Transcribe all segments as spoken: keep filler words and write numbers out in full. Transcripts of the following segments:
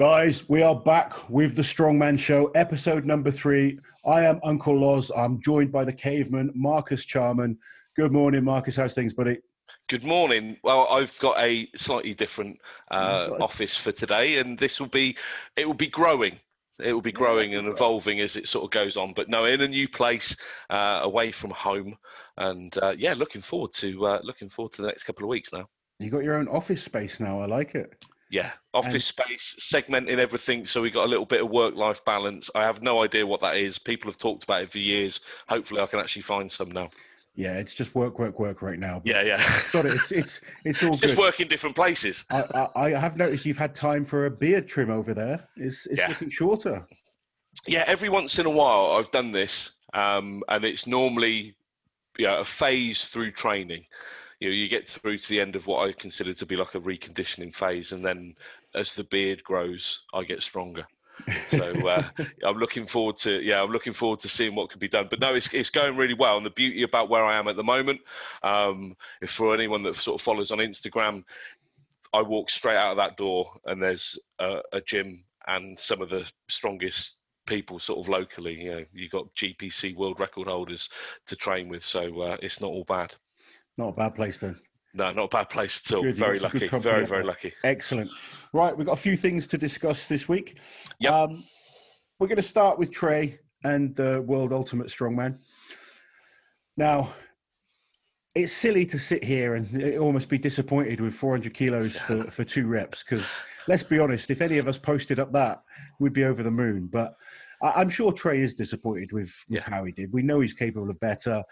Guys, we are back with The Strongman Show, episode number three. I am Uncle Loz. I'm joined by the caveman, Marcus Charman. Good morning, Marcus. How's things, buddy? Good morning. Well, I've got a slightly different uh, oh office for today, and this will be, it will be growing. It will be growing and evolving as it sort of goes on. But no, in a new place, uh, away from home. And uh, yeah, looking forward to uh, looking forward to the next couple of weeks now. You got your own office space now. I like it. Yeah, office and space, segmenting everything, so we got a little bit of work-life balance. I have no idea what that is. People have talked about it for years. Hopefully, I can actually find some now. Yeah, it's just work, work, work right now. Yeah, yeah. Got it. It's it's it's all it's good. Just work in different places. I, I, I have noticed you've had time for a beard trim over there. It's it's yeah. looking shorter. Yeah, every once in a while I've done this, um, and it's normally you know, a phase through training. You know, you get through to the end of what I consider to be like a reconditioning phase, and then as the beard grows, I get stronger. So uh, I'm looking forward to yeah, I'm looking forward to seeing what can be done. But no, it's it's going really well, and the beauty about where I am at the moment, um, if for anyone that sort of follows on Instagram, I walk straight out of that door, and there's a, a gym and some of the strongest people sort of locally. You know, you got G P C world record holders to train with, so uh, it's not all bad. Not a bad place then. No, not a bad place at all. Good, very lucky. Very, very lucky. Excellent. Right, we've got a few things to discuss this week. Yep. Um, we're going to start with Trey and the World Ultimate Strongman. Now, it's silly to sit here and almost be disappointed with four hundred kilos for, for two reps, because let's be honest, if any of us posted up that, we'd be over the moon. But I'm sure Trey is disappointed with, with yeah. how he did. We know he's capable of better.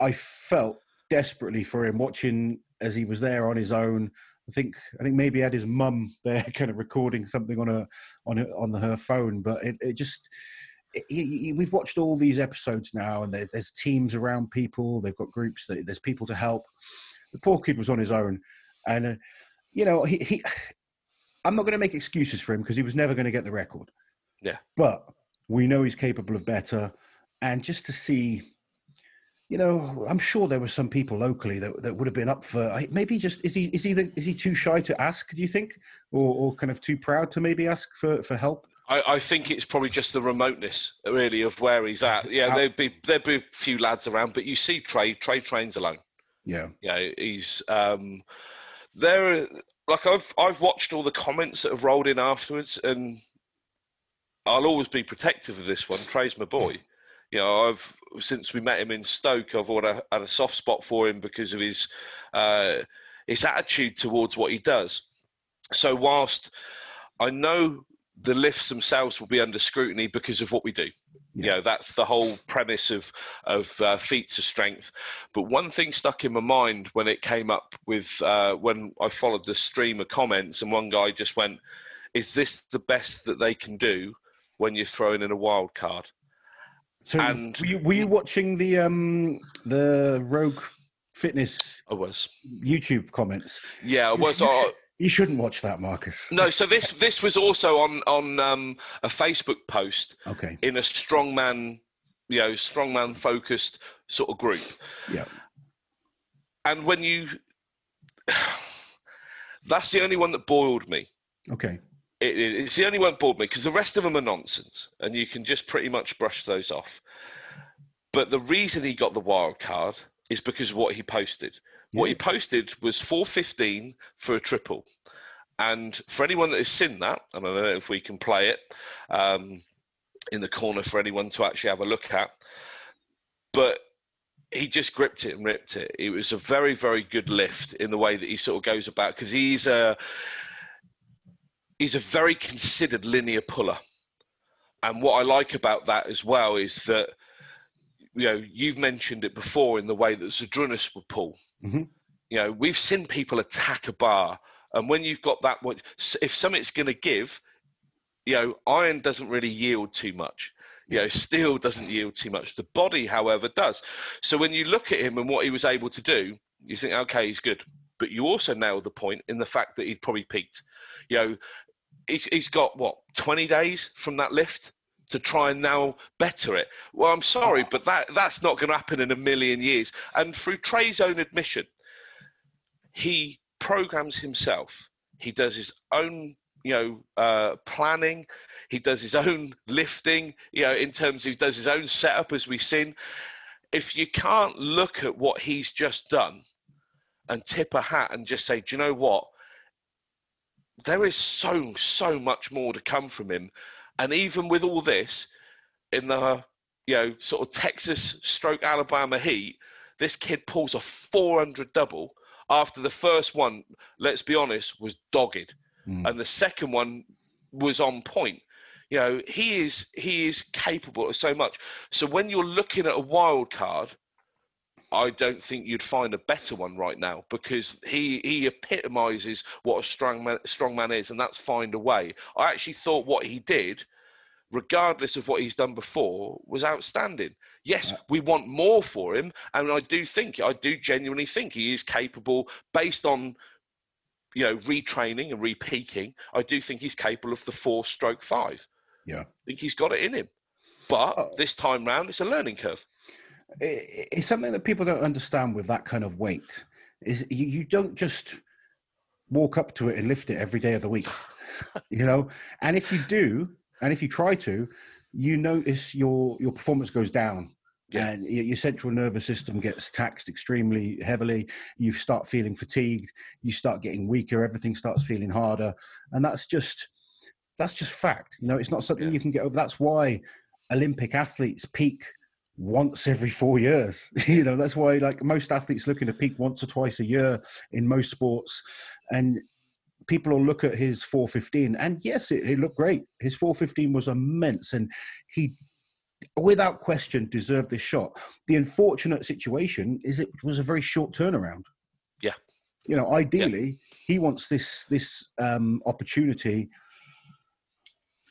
I felt desperately for him watching as he was there on his own. I think I think maybe he had his mum there, kind of recording something on a on a, on the, her phone. But it, it just it, it, we've watched all these episodes now, and there, there's teams around people. They've got groups. That, there's people to help. The poor kid was on his own, and uh, you know he, he. I'm not going to make excuses for him because he was never going to get the record. Yeah, but we know he's capable of better, and just to see. You know, I'm sure there were some people locally that, that would have been up for maybe just is he is he the, is he too shy to ask? Do you think, or, or kind of too proud to maybe ask for, for help? I, I think it's probably just the remoteness really of where he's at. Yeah, there'd be there'd be a few lads around, but you see Trey Trey trains alone. Yeah, yeah, you know, he's um, there. Like I've I've watched all the comments that have rolled in afterwards, and I'll always be protective of this one. Trey's my boy. You know, I've since we met him in Stoke, I've always had a soft spot for him because of his uh, his attitude towards what he does. So whilst I know the lifts themselves will be under scrutiny because of what we do, yeah. you know, that's the whole premise of of uh, feats of strength. But one thing stuck in my mind when it came up with uh, when I followed the stream of comments, and one guy just went, "Is this the best that they can do when you're throwing in a wild card?" So and were you, were you watching the um, the Rogue Fitness? I was YouTube comments. Yeah, I was. I, you shouldn't watch that, Marcus. No. So this this was also on on um, a Facebook post. Okay. In a strongman, you know, strongman focused sort of group. Yeah. And when you, that's the only one that boiled me. Okay. It, it, it's the only one that bored me because the rest of them are nonsense and you can just pretty much brush those off. But the reason he got the wild card is because of what he posted. Yeah. What he posted was four fifteen for a triple. And for anyone that has seen that, and I don't know if we can play it um, in the corner for anyone to actually have a look at, but he just gripped it and ripped it. It was a very, very good lift in the way that he sort of goes about because he's a... He's a very considered linear puller. And what I like about that as well is that, you know, you've mentioned it before in the way that Zydrunas would pull. Mm-hmm. You know, we've seen people attack a bar. And when you've got that one, if something's going to give, you know, iron doesn't really yield too much. You know, steel doesn't yield too much. The body, however, does. So when you look at him and what he was able to do, you think, okay, he's good. But you also nailed the point in the fact that he'd probably peaked. You know, he's got, what, twenty days from that lift to try and now better it. Well, I'm sorry, but that, that's not going to happen in a million years. And through Trey's own admission, he programs himself. He does his own you know, uh, planning. He does his own lifting, you know, in terms of he does his own setup, as we've seen. If you can't look at what he's just done and tip a hat and just say, do you know what? There is so, so much more to come from him. And even with all this, in the, you know, sort of Texas stroke Alabama heat, this kid pulls a four hundred double after the first one, let's be honest, was dogged. Mm. And the second one was on point. You know, he is, he is capable of so much. So when you're looking at a wild card, I don't think you'd find a better one right now, because he, he epitomizes what a strongman, strongman is, and that's find a way. I actually thought what he did, regardless of what he's done before, was outstanding. Yes, we want more for him, and I do think, I do genuinely think he is capable, based on, you know, retraining and re-peaking, I do think he's capable of the four stroke five. Yeah. I think he's got it in him. But oh. this time round, it's a learning curve. It's something that people don't understand with that kind of weight, is you don't just walk up to it and lift it every day of the week, you know? And if you do, and if you try to, you notice your, your performance goes down. Yeah. And your central nervous system gets taxed extremely heavily. You start feeling fatigued. You start getting weaker. Everything starts feeling harder. And that's just, that's just fact. You know, it's not something yeah. you can get over. That's why Olympic athletes peak once every four years. You know, that's why like most athletes looking to peak once or twice a year in most sports. And people will look at his four fifteen and yes, it, it looked great. His four fifteen was immense, and he without question deserved this shot. The unfortunate situation is it was a very short turnaround. Yeah. You know, ideally yeah. he wants this, this um, opportunity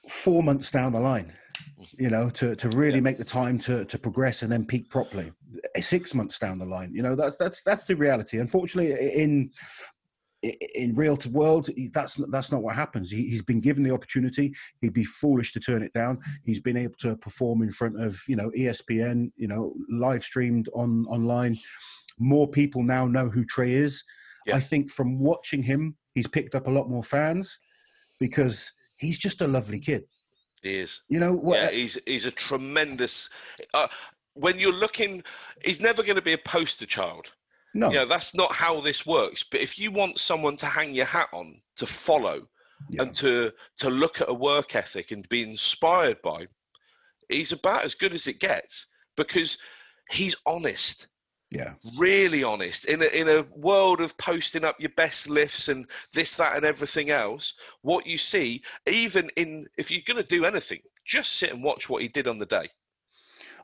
four months down the line, you know, to, to really yeah. make the time to, to progress and then peak properly six months down the line. You know, that's, that's, that's the reality. Unfortunately in, in real to world, that's that's not what happens. He, he's been given the opportunity. He'd be foolish to turn it down. He's been able to perform in front of, you know, E S P N, you know, live streamed on online. More people now know who Trey is. Yeah. I think from watching him, he's picked up a lot more fans because he's just a lovely kid. He is. You know what? Yeah, he's he's a tremendous. Uh, when you're looking, he's never going to be a poster child. No, you know, that's not how this works. But if you want someone to hang your hat on, to follow yeah. and to, to look at a work ethic and be inspired by, he's about as good as it gets, because he's honest. Yeah. Really honest. In a, in a world of posting up your best lifts and this, that, and everything else, what you see, even in, if you're going to do anything, just sit and watch what he did on the day.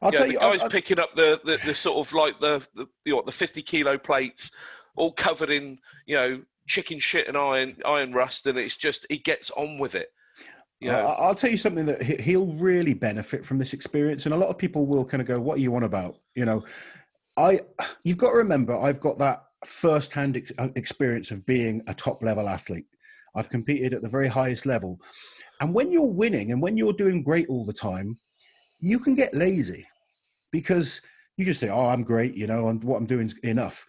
I'll yeah, tell the you, guy's I, I, picking up the, the, the sort of like the the, you know, the fifty kilo plates, all covered in, you know, chicken shit and iron iron rust, and it's just he gets on with it. Yeah, you know? I'll tell you something that he'll really benefit from this experience, and a lot of people will kind of go, "What are you on about?" You know, I you've got to remember, I've got that first-hand ex experience of being a top-level athlete. I've competed at the very highest level, and when you're winning and when you're doing great all the time, you can get lazy because you just say, oh, I'm great, you know, and what I'm doing is enough.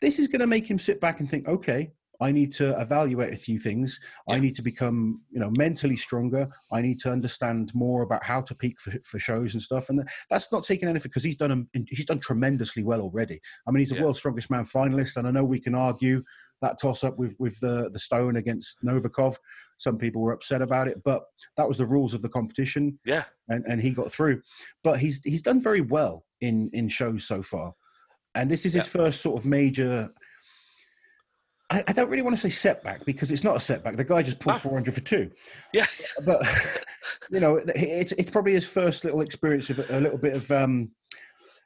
This is going to make him sit back and think, okay, I need to evaluate a few things. Yeah. I need to become, you know, mentally stronger. I need to understand more about how to peak for, for shows and stuff. And that's not taking anything, because he's done, he's done tremendously well already. I mean, he's a yeah. World's Strongest Man finalist, and I know we can argue that toss-up with, with the, the stone against Novikov. Some people were upset about it, but that was the rules of the competition. Yeah. And, and he got through. But he's, he's done very well in, in shows so far. And this is yeah. his first sort of major... I, I don't really want to say setback, because it's not a setback. The guy just pulled ah. four hundred for two. Yeah. But, you know, it's, it's probably his first little experience of a little bit of... Um,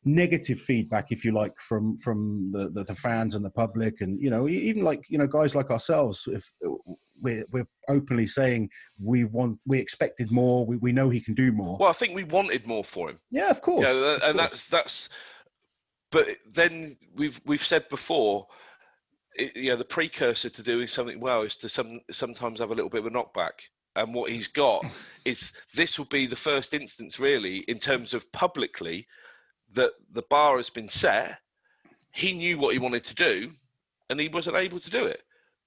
negative feedback, if you like, from from the, the the fans and the public, and you know, even like you know guys like ourselves, if we're, we're openly saying we want we expected more, we, we know he can do more. Well, I think we wanted more for him. Yeah, of course. Yeah, you know, and course. that's that's. But then we've we've said before, it, you know, the precursor to doing something well is to some sometimes have a little bit of a knockback. And what he's got is this will be the first instance, really, in terms of publicly, that the bar has been set. He knew what he wanted to do, and he wasn't able to do it.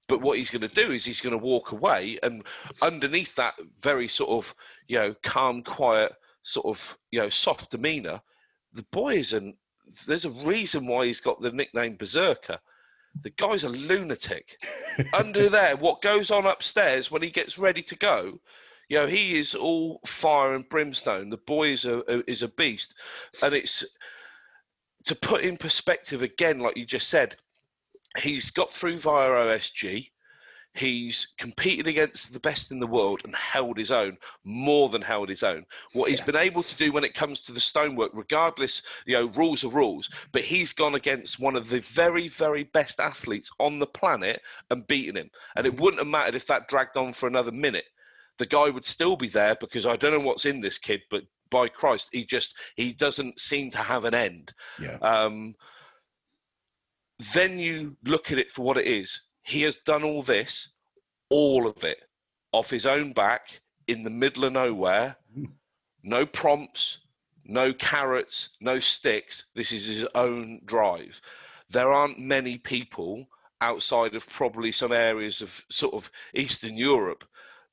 But what he's going to do is he's going to walk away, and underneath that very sort of, you know, calm, quiet, sort of, you know, soft demeanor, the boy is an, there's a reason why he's got the nickname Berserker. The guy's a lunatic. Under there, what goes on upstairs when he gets ready to go, you know, he is all fire and brimstone. The boy is a, a is a beast. And it's to put in perspective again, like you just said, he's got through via O S G. He's competed against the best in the world and held his own, more than held his own. What he's yeah. been able to do when it comes to the stonework, regardless, you know, rules are rules, but he's gone against one of the very, very best athletes on the planet and beaten him. And it wouldn't have mattered if that dragged on for another minute. The guy would still be there, because I don't know what's in this kid, but by Christ, he just, he doesn't seem to have an end. Yeah. Um, then you look at it for what it is. He has done all this, all of it, off his own back, in the middle of nowhere. No prompts, no carrots, no sticks. This is his own drive. There aren't many people outside of probably some areas of sort of Eastern Europe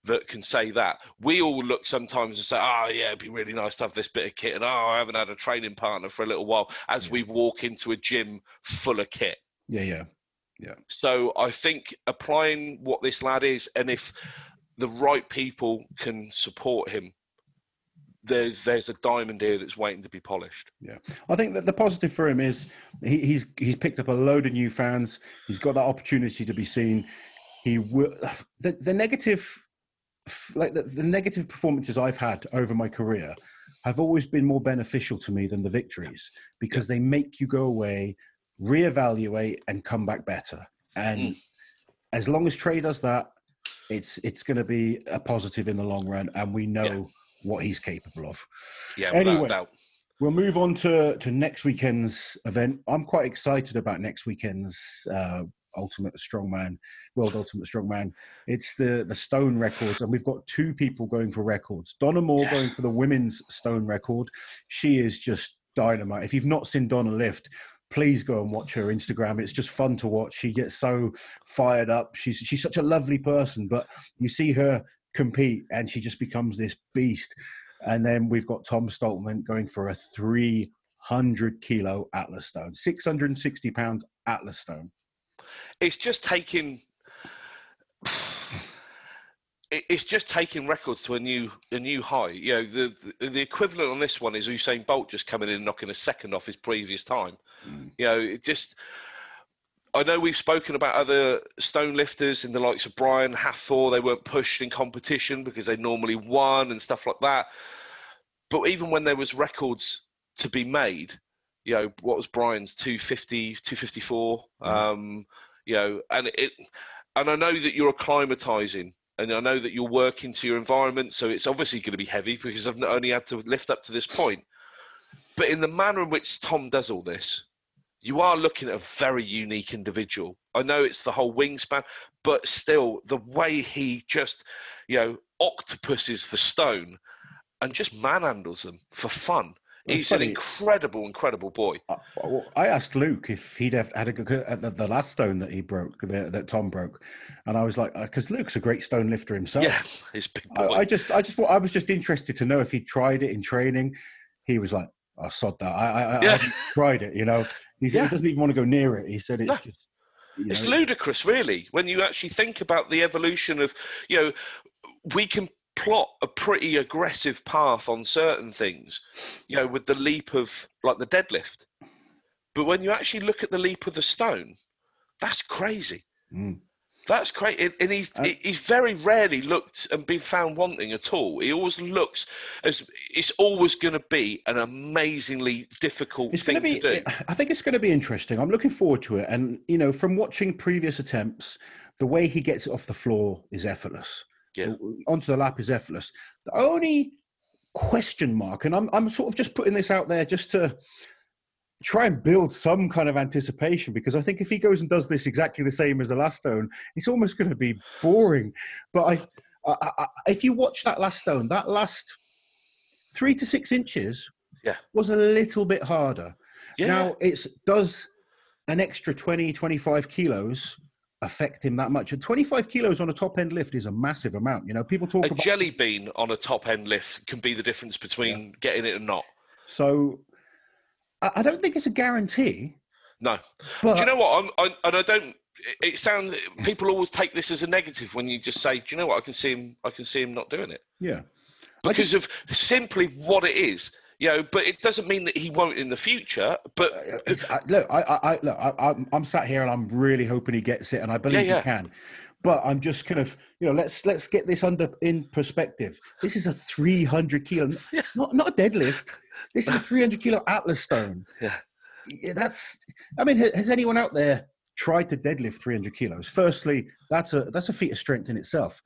that can say that. We all look sometimes and say, oh, yeah, it'd be really nice to have this bit of kit. And, oh, I haven't had a training partner for a little while, as yeah. we walk into a gym full of kit. Yeah, yeah. Yeah. So I think applying what this lad is, and if the right people can support him, there's there's a diamond here that's waiting to be polished. Yeah, I think that the positive for him is he, he's he's picked up a load of new fans. He's got that opportunity to be seen. He will. The, the negative, like the, the negative performances I've had over my career, have always been more beneficial to me than the victories, because they make you go away, reevaluate, and come back better. And mm. as long as Trey does that, it's it's going to be a positive in the long run, and we know yeah. what he's capable of. Yeah. Anyway, we'll move on to to next weekend's event. I'm quite excited about next weekend's uh, Ultimate Strongman, World Ultimate Strongman. It's the the stone records, and we've got two people going for records. Donna Moore yeah. going for the women's stone record. She is just dynamite. If you've not seen Donna lift, please go and watch her Instagram. It's just fun to watch. She gets so fired up. She's she's such a lovely person, but you see her compete and she just becomes this beast. And then we've got Tom Stoltman going for a three hundred kilo Atlas stone, six hundred sixty pound Atlas stone. It's just taking, it's just taking records to a new a new high. You know, the, the the equivalent on this one is Usain Bolt just coming in and knocking a second off his previous time. Mm. You know, it just, I know we've spoken about other stone lifters in the likes of Brian Hathor. They weren't pushed in competition because they normally won and stuff like that. But even when there was records to be made, you know, what was Brian's, two fifty, two fifty-four? Mm. Um, you know, and it, and I know that you're acclimatizing. And I know that you're working to your environment, so it's obviously going to be heavy, because I've only had to lift up to this point. But in the manner in which Tom does all this, you are looking at a very unique individual. I know it's the whole wingspan, but still, the way he just, you know, octopuses the stone and just manhandles them for fun. He's funny. An incredible, incredible boy. I, well, I asked Luke if he'd have had a good at the, the last stone that he broke, the, that Tom broke, and I was like, because Luke's a great stone lifter himself. Yeah, he's a big boy. I, I just, I just, I was just interested to know if he tried it in training. He was like, "I oh, sod that. I, I, yeah. I haven't tried it." You know, he said yeah. he doesn't even want to go near it. He said it's no. just, you know, it's ludicrous, really, when you actually think about the evolution of, you know, we can plot a pretty aggressive path on certain things, you know, with the leap of like the deadlift. But when you actually look at the leap of the stone, that's crazy. Mm. That's crazy. And he's, I... he's very rarely looked and been found wanting at all. He always looks as, it's always going to be an amazingly difficult it's thing gonna be, to do. I think it's going to be interesting. I'm looking forward to it. And, you know, from watching previous attempts, the way he gets it off the floor is effortless. Yeah. Onto the lap is effortless. The only question mark, and I'm I'm sort of just putting this out there just to try and build some kind of anticipation, because I think if he goes and does this exactly the same as the last stone, it's almost going to be boring. But I, I, I, if you watch that last stone, that last three to six inches yeah. was a little bit harder. Yeah. Now, it's does an extra twenty, twenty-five kilos affect him that much. And twenty-five kilos on a top-end lift is a massive amount. You know, people talk a about... A jelly bean on a top-end lift can be the difference between yeah. getting it and not. So I don't think it's a guarantee. No. But... Do you know what? I'm, I, and I don't... It sounds... People always take this as a negative when you just say, do you know what? I can see him, I can see him not doing it. Yeah. Because just... of simply what it is. You know, but it doesn't mean that he won't in the future. But it's, I, look, I, I, look, I, I'm, I'm sat here and I'm really hoping he gets it, and I believe yeah, yeah. he can. But I'm just kind of, you know, let's let's get this under in perspective. This is a three hundred kilo, yeah. not not a deadlift. This is a three hundred kilo Atlas stone. Yeah, yeah that's. I mean, has, has anyone out there tried to deadlift three hundred kilos? Firstly, that's a that's a feat of strength in itself,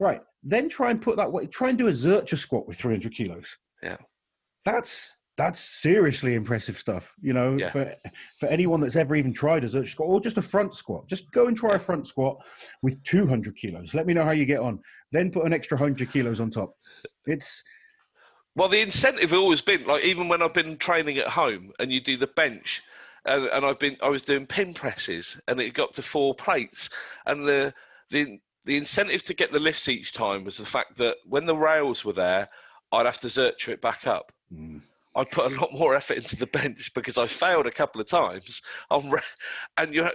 right? Then try and put that weight. Try and do a Zercher squat with three hundred kilos. Yeah. That's that's seriously impressive stuff, you know, yeah. for, for anyone that's ever even tried a Zercher squat or just a front squat. Just go and try a front squat with two hundred kilos. Let me know how you get on. Then put an extra one hundred kilos on top. It's... Well, the incentive has always been, like, even when I've been training at home and you do the bench and, and I've been, I was doing pin presses and it got to four plates and the, the, the incentive to get the lifts each time was the fact that when the rails were there, I'd have to Zercher it back up. Mm. I put a lot more effort into the bench because I failed a couple of times. I'm re and you,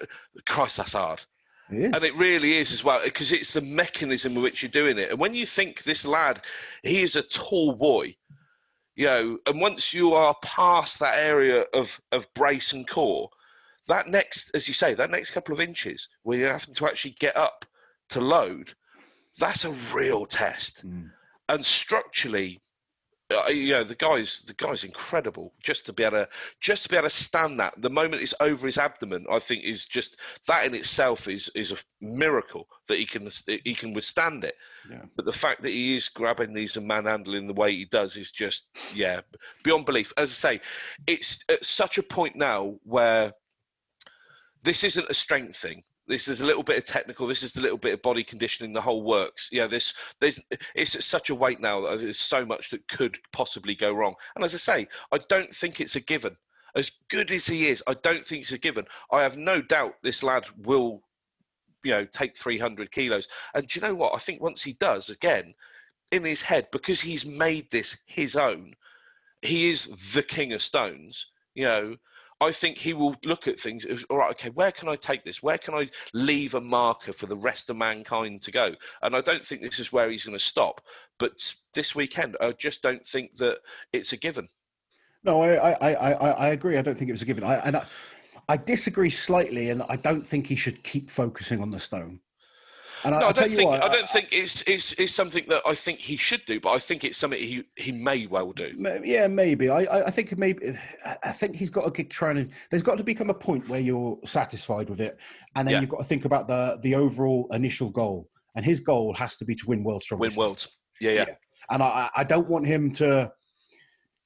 Christ, that's hard. It and it really is as well because it's the mechanism with which you're doing it. And when you think this lad, he is a tall boy, you know. And once you are past that area of of brace and core, that next, as you say, that next couple of inches where you're having to actually get up to load, that's a real test. Mm. And structurally. You know, the guy's the guy's incredible. Just to be able to just to be able to stand that. The moment it's over his abdomen, I think is just that in itself is is a miracle that he can he can withstand it. Yeah. But the fact that he is grabbing these and manhandling the way he does is just yeah beyond belief. As I say, it's at such a point now where this isn't a strength thing. This is a little bit of technical. This is a little bit of body conditioning. The whole works. Yeah, this, there's, it's at such a weight now that there's so much that could possibly go wrong. And as I say, I don't think it's a given. As good as he is, I don't think it's a given. I have no doubt this lad will, you know, take three hundred kilos. And do you know what? I think once he does, again, in his head, because he's made this his own, he is the king of stones, you know. I think he will look at things, all right, okay, where can I take this? Where can I leave a marker for the rest of mankind to go? And I don't think this is where he's going to stop. But this weekend, I just don't think that it's a given. No, I, I, I, I agree. I don't think it was a given. I, and I, I disagree slightly in that I don't think he should keep focusing on the stone. And no, I, I don't think what, I, I don't I, think it's, it's it's something that I think he should do, but I think it's something he he may well do. Yeah, maybe. I I think maybe I think he's got to get trying to. There's got to become a point where you're satisfied with it, and then yeah. you've got to think about the the overall initial goal. And his goal has to be to win World Strongest. Win World. Yeah, yeah, yeah. And I I don't want him to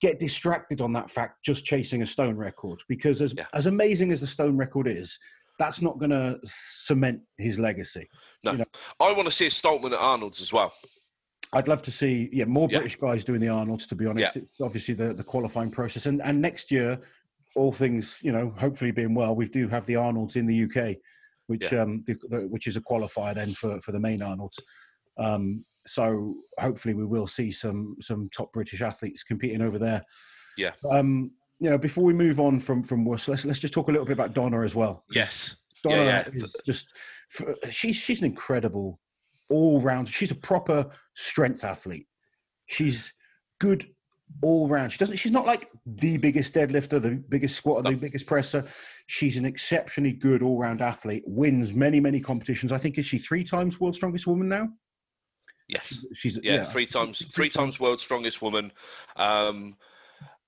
get distracted on that fact just chasing a stone record because as yeah. as amazing as the stone record is. That's not going to cement his legacy. No. You know? I want to see a Stoltman at Arnold's as well. I'd love to see yeah, more yeah. British guys doing the Arnold's, to be honest. Yeah. It's obviously the, the qualifying process. And, and next year, all things, you know, hopefully being well, we do have the Arnold's in the U K, which, yeah. um, the, the, which is a qualifier then for, for the main Arnold's. Um, so hopefully we will see some, some top British athletes competing over there. Yeah. Um, you know, before we move on from from Worcester, let's let's just talk a little bit about Donna as well. Yes, Donna yeah, yeah. is just she's she's an incredible all round. She's a proper strength athlete. She's good all round. She doesn't. She's not like the biggest deadlifter, the biggest squatter, no. the biggest presser. She's an exceptionally good all round athlete. Wins many many competitions. I think is she three times World's Strongest Woman now. Yes, she's yeah, yeah three times three, three times World's Strongest Woman. Um,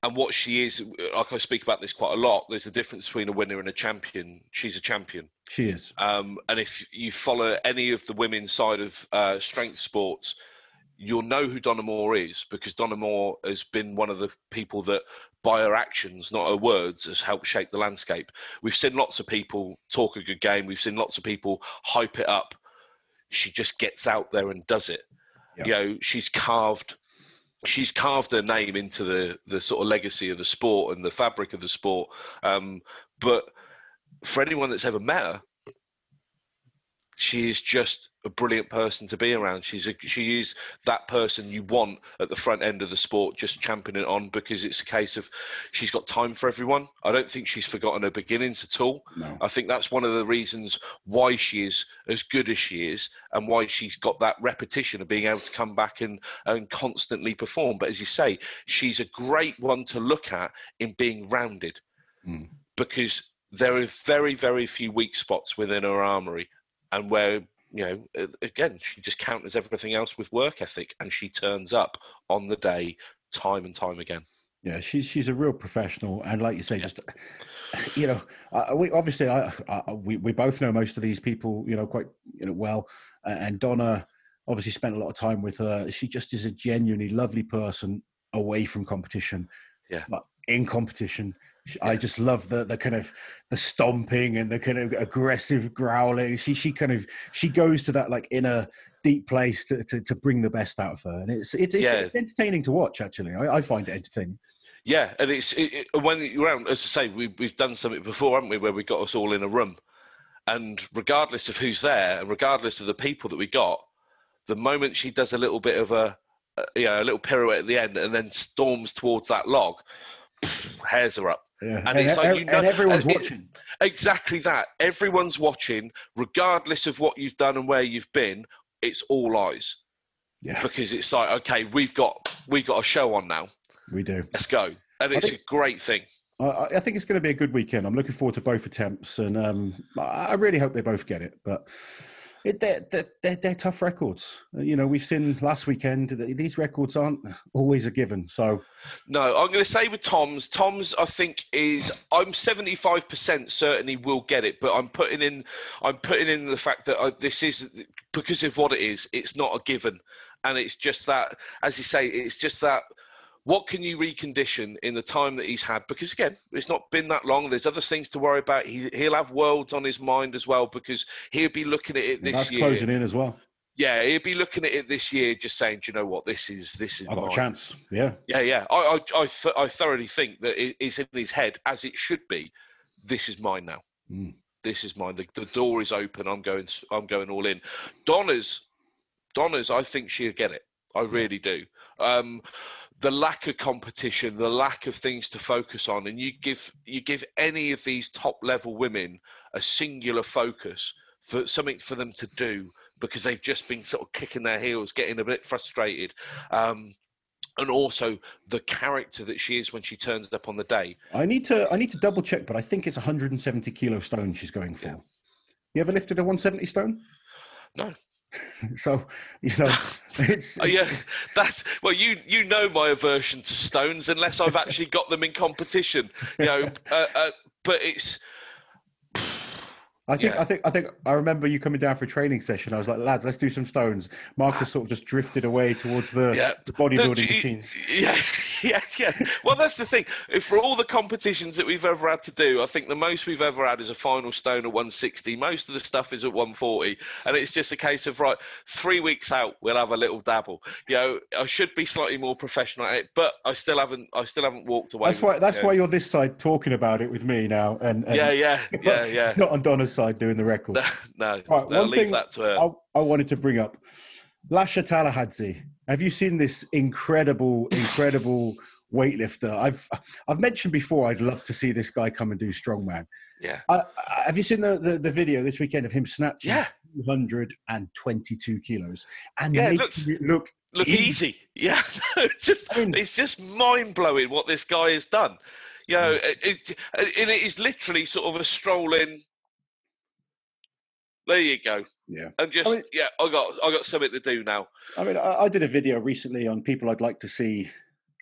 And what she is, like I speak about this quite a lot, there's a difference between a winner and a champion. She's a champion. She is. Um, and if you follow any of the women's side of uh, strength sports, you'll know who Donna Moore is because Donna Moore has been one of the people that, by her actions, not her words, has helped shape the landscape. We've seen lots of people talk a good game. We've seen lots of people hype it up. She just gets out there and does it. Yeah. You know, she's carved... She's carved her name into the, the sort of legacy of the sport and the fabric of the sport. Um, but for anyone that's ever met her, she is just a brilliant person to be around. She's a, she is that person you want at the front end of the sport, just championing it on, because it's a case of she's got time for everyone. I don't think she's forgotten her beginnings at all. No. I think that's one of the reasons why she is as good as she is and why she's got that repetition of being able to come back and, and constantly perform. But as you say, she's a great one to look at in being rounded mm. because there are very, very few weak spots within her armoury, and where, you know, again, she just counters everything else with work ethic, and she turns up on the day time and time again. Yeah, she's she's a real professional, and like you say, yeah. just you know, uh, we obviously I, I, we we both know most of these people, you know, quite you know well, and Donna obviously spent a lot of time with her. She just is a genuinely lovely person away from competition, yeah, but in competition. I just love the, the kind of the stomping and the kind of aggressive growling. She she kind of she goes to that like inner deep place to, to, to bring the best out of her, and it's it's, it's, yeah. it's entertaining to watch. Actually, I, I find it entertaining. Yeah, and it's it, it, when you're around, as I say, we we've done something before, haven't we? Where we got us all in a room, and regardless of who's there, and regardless of the people that we got, the moment she does a little bit of a, a you know a little pirouette at the end, and then storms towards that log, hairs are up. Yeah. And, and it's like, you know, and everyone's and it, watching. Exactly that. Everyone's watching, regardless of what you've done and where you've been. It's all eyes. Yeah. Because it's like, okay, we've got we've got a show on now. We do. Let's go. And it's think, a great thing. I, I think it's going to be a good weekend. I'm looking forward to both attempts, and um, I really hope they both get it. But it, they're, they're, they're tough records. You know, we've seen last weekend that these records aren't always a given. So, no, I'm going to say with Tom's, Tom's, I think is I'm seventy-five percent certain he will get it, but I'm putting in, I'm putting in the fact that I, this is because of what it is. It's not a given, and it's just that, as you say, it's just that. What can you recondition in the time that he's had? Because, again, it's not been that long. There's other things to worry about. He, he'll have worlds on his mind as well, because he'll be looking at it this That's year. That's closing in as well. Yeah, he'll be looking at it this year just saying, do you know what, this is this is I've got a chance, yeah. Yeah, yeah. I, I, I, th- I thoroughly think that it's in his head, as it should be, this is mine now. Mm. This is mine. The, the door is open. I'm going I'm going all in. Donna's, Donna's I think she'll get it. I really do. Um, the lack of competition, the lack of things to focus on, and you give you give any of these top level women a singular focus for something for them to do, because they've just been sort of kicking their heels, getting a bit frustrated, um, and also the character that she is when she turns up on the day. I need to I need to double check, but I think it's one hundred seventy kilo stone she's going for. Yeah. You ever lifted a one hundred seventy stone? No. So, you know, it's, it's... Oh, yeah, that's, well, you, you know, my aversion to stones, unless I've actually got them in competition, you know, uh, uh, but it's, I think, yeah. I think, I think I remember you coming down for a training session. I was like, lads, let's do some stones. Marcus sort of just drifted away towards the, yeah. the bodybuilding you, machines. Yeah. Yeah. Yeah. Well, that's the thing. If for all the competitions that we've ever had to do, I think the most we've ever had is a final stone at one sixty. Most of the stuff is at one forty, and it's just a case of, right, three weeks out, we'll have a little dabble. You know, I should be slightly more professional at it, but I still haven't, I still haven't walked away. That's with, why, that's you know. why you're this side talking about it with me now. And, and yeah, yeah, yeah, yeah. Not on Donna's side doing the record. No, no, right, no one leave thing that to her. I, I wanted to bring up Lasha Talakhadze. Have you seen this incredible, incredible weightlifter? I've I've mentioned before I'd love to see this guy come and do strongman. Yeah. I, I, have you seen the, the, the video this weekend of him snatching yeah. two hundred twenty-two kilos and yeah, making it, looks, it look look easy? easy. Yeah, no, it's just I mean, it's just mind blowing what this guy has done. You know, it, it, and it is literally sort of a stroll in. There you go. Yeah. And just, I mean, yeah, I got I got something to do now. I mean, I, I did a video recently on people I'd like to see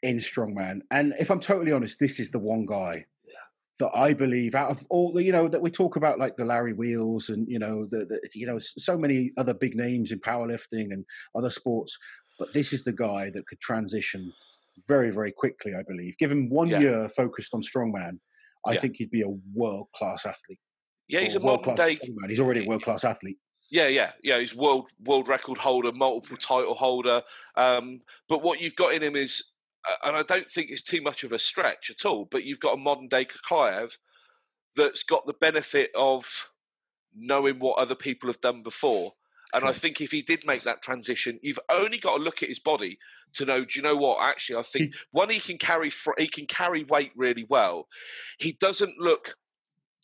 in strongman. And if I'm totally honest, this is the one guy yeah. that I believe out of all the, you know, that we talk about, like the Larry Wheels and, you know, the, the you know, so many other big names in powerlifting and other sports. But this is the guy that could transition very, very quickly, I believe. Give him one yeah. year focused on strongman, I yeah. think he'd be a world-class athlete. Yeah, he's a modern day. He's already a world class athlete. Yeah, yeah, yeah. He's world world record holder, multiple title holder. Um, but what you've got in him is, and I don't think it's too much of a stretch at all. But you've got a modern day Kaklayev that's got the benefit of knowing what other people have done before. And I think if he did make that transition, you've only got to look at his body to know, do you know what? Actually, I think one, he can carry he can carry weight really well. He doesn't look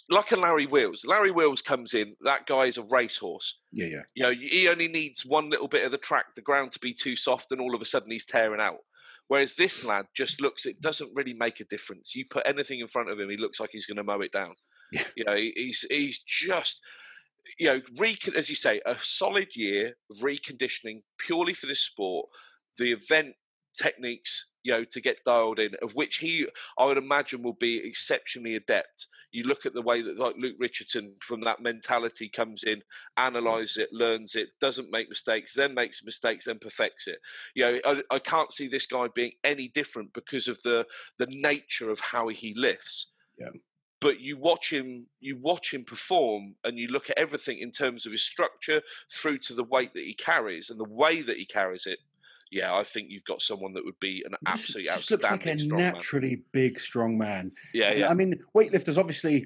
like a Larry Wheels. Larry Wheels comes in, that guy is a racehorse. Yeah, yeah. You know, he only needs one little bit of the track, the ground to be too soft, and all of a sudden he's tearing out. Whereas this lad just looks, it doesn't really make a difference. You put anything in front of him, he looks like he's going to mow it down. Yeah. You know, he's he's just, you know, recon as you say, a solid year of reconditioning purely for this sport, the event techniques, you know, to get dialed in, of which he, I would imagine, will be exceptionally adept. You look at the way that, like, Luke Richardson, from that mentality comes in, analyzes it, learns it, doesn't make mistakes, then makes mistakes, then perfects it. You know, I, I can't see this guy being any different because of the the nature of how he lifts. Yeah. But you watch him, you watch him perform, and you look at everything in terms of his structure through to the weight that he carries and the way that he carries it. Yeah, I think you've got someone that would be an absolute just, just outstanding strongman. Looks like a naturally man. big strongman. Yeah, and, yeah. I mean, weightlifters, obviously,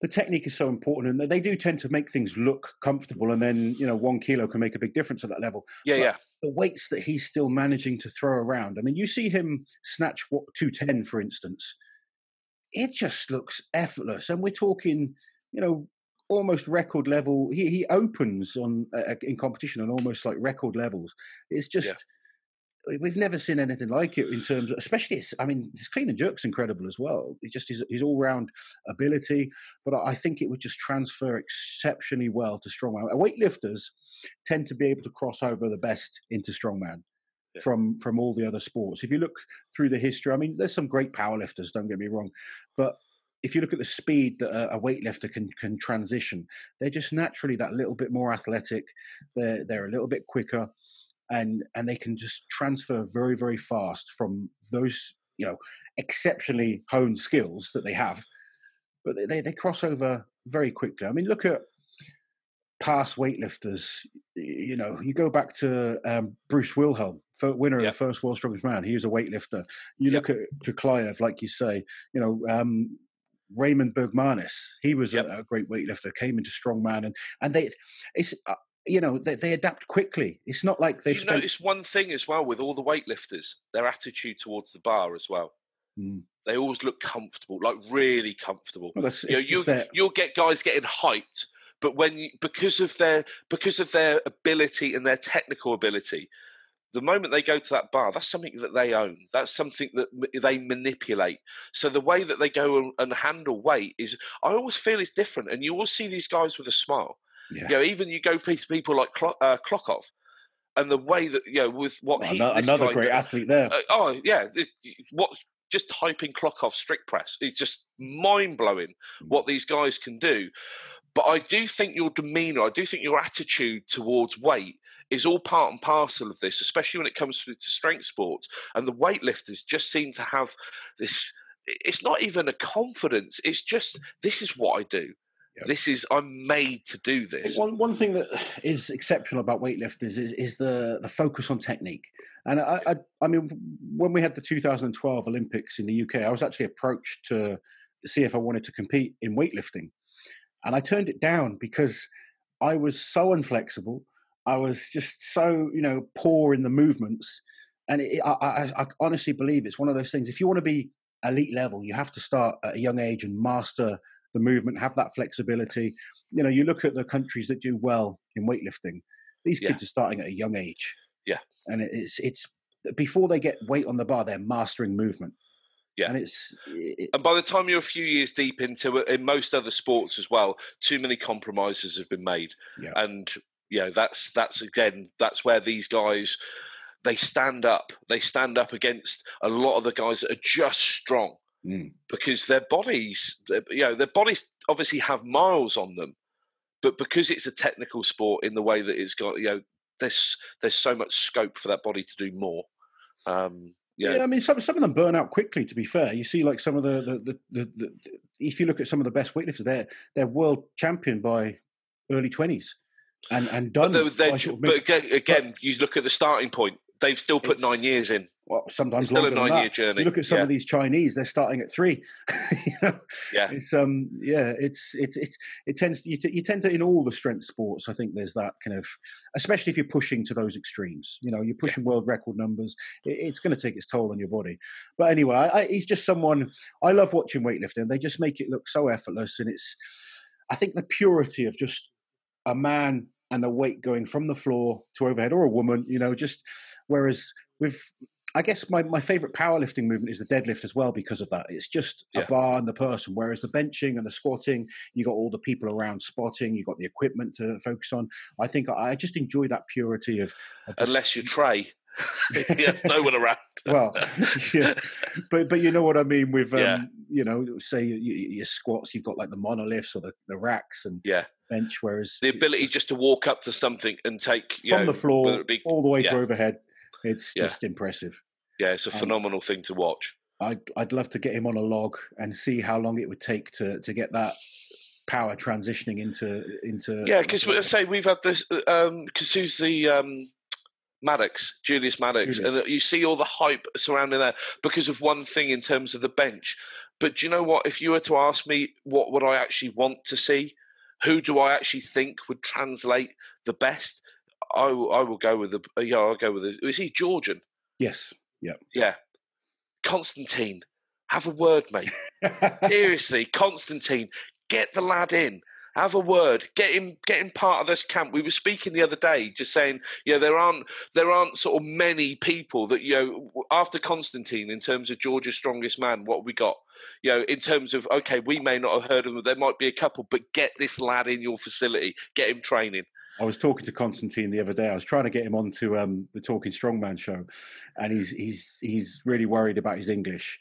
the technique is so important, and they do tend to make things look comfortable, and then, you know, one kilo can make a big difference at that level. Yeah, but yeah. The weights that he's still managing to throw around. I mean, you see him snatch what two ten, for instance. It just looks effortless, and we're talking, you know, almost record level. He he opens on uh, in competition on almost like record levels. It's just, yeah, we've never seen anything like it in terms of, especially, it's, I mean, his clean and jerk's incredible as well. It just his, his all-round ability, but I think it would just transfer exceptionally well to strongman. Weightlifters tend to be able to cross over the best into strongman. Yeah. From from all the other sports. If you look through the history, I mean, there's some great powerlifters, don't get me wrong, but if you look at the speed that a, a weightlifter can can transition, they're just naturally that little bit more athletic. They're they're a little bit quicker, and and they can just transfer very very fast from those, you know, exceptionally honed skills that they have. But they they, they cross over very quickly. I mean, look at past weightlifters. You know, you go back to um, Bruce Wilhelm, winner yep. of the first World's Strongest Man. He was a weightlifter. You yep. look at Kuklyev, like you say, you know, um, Raymond Bergmanis, he was yep. a, a great weightlifter, came into strongman, and, and they, it's, uh, you know, they, they adapt quickly. It's not like they've Do you spent... notice one thing as well with all the weightlifters, their attitude towards the bar as well. Mm. They always look comfortable, like really comfortable. Well, that's, you know, you'll, their... you'll get guys getting hyped, but when because of their because of their ability and their technical ability, the moment they go to that bar, that's something that they own. That's something that they manipulate. So the way that they go and handle weight is, I always feel it's different. And you always see these guys with a smile. Yeah. You know, even you go to people like Klo uh, Klokov, and the way that, you know, with what well, he another great does, athlete there. Uh, oh yeah, what just typing Klokov strict press? It's just mind blowing what these guys can do. But I do think your demeanor, I do think your attitude towards weight is all part and parcel of this, especially when it comes to, to strength sports. And the weightlifters just seem to have this, it's not even a confidence, it's just, this is what I do. Yep. This is, I'm made to do this. One, one thing that is exceptional about weightlifters is, is the, the focus on technique. And I, I, I mean, when we had the two thousand twelve Olympics in the U K, I was actually approached to see if I wanted to compete in weightlifting. And I turned it down because I was so inflexible. I was just so, you know, poor in the movements. And it, I, I, I honestly believe it's one of those things. If you want to be elite level, you have to start at a young age and master the movement, have that flexibility. You know, you look at the countries that do well in weightlifting. These yeah. kids are starting at a young age. Yeah. And it's, it's before they get weight on the bar, they're mastering movement. Yeah, and, it's, it, and by the time you're a few years deep into it, in most other sports as well, too many compromises have been made. Yeah. And, you know, that's, that's again, that's where these guys, they stand up. They stand up against a lot of the guys that are just strong mm. because their bodies, you know, their bodies obviously have miles on them. But because it's a technical sport in the way that it's got, you know, there's, there's so much scope for that body to do more. Um Yeah. yeah, I mean, some some of them burn out quickly. To be fair, you see, like some of the the, the, the, the if you look at some of the best weightlifters, they're they're world champion by early twenties, and and done. But, they're, they're, but again, but, you look at the starting point. they've still put it's, nine years in. Well, sometimes longer than that. Still a nine-year journey. You look at some yeah. of these Chinese; they're starting at three. you know? Yeah, it's um, yeah, it's it's it's it tends to, you, t you tend to in all the strength sports. I think there's that kind of, especially if you're pushing to those extremes. You know, you're pushing yeah. world record numbers. It, it's going to take its toll on your body. But anyway, I, I, he's just someone I love watching weightlifting. They just make it look so effortless, and it's I think the purity of just a man and the weight going from the floor to overhead, or a woman, you know, just whereas with, I guess my, my favorite powerlifting movement is the deadlift as well because of that. It's just yeah. a bar and the person, whereas the benching and the squatting, you got all the people around spotting, you got the equipment to focus on. I think I, I just enjoy that purity of... of Unless you Trey. Yes, no one around. Well, yeah. but but you know what I mean with, um, yeah. you know, say your, your squats, you've got like the monoliths or the, the racks and... yeah. bench, whereas the ability just, just to walk up to something and take you from know, the floor be, all the way yeah. to overhead, it's yeah. just impressive. Yeah, it's a phenomenal um, thing to watch. I'd, I'd love to get him on a log and see how long it would take to to get that power transitioning into into yeah, because I say we've had this um because who's the um Maddox, Julius Maddox, Julius. And you see all the hype surrounding that because of one thing in terms of the bench. But do you know what, if you were to ask me what would I actually want to see, who do I actually think would translate the best? I, I will go with the yeah. I'll go with the, is he Georgian? Yes. Yeah. Yeah. Constantine, have a word, mate. Seriously, Constantine, get the lad in. Have a word. Get him. Get him part of this camp. We were speaking the other day, just saying, you know, there aren't there aren't sort of many people that, you know, after Constantine in terms of Georgia's Strongest Man, what have we got? You know, in terms of, okay, we may not have heard of them. There might be a couple, but get this lad in your facility. Get him training. I was talking to Constantine the other day. I was trying to get him onto um, the Talking Strongman show, and he's he's he's really worried about his English.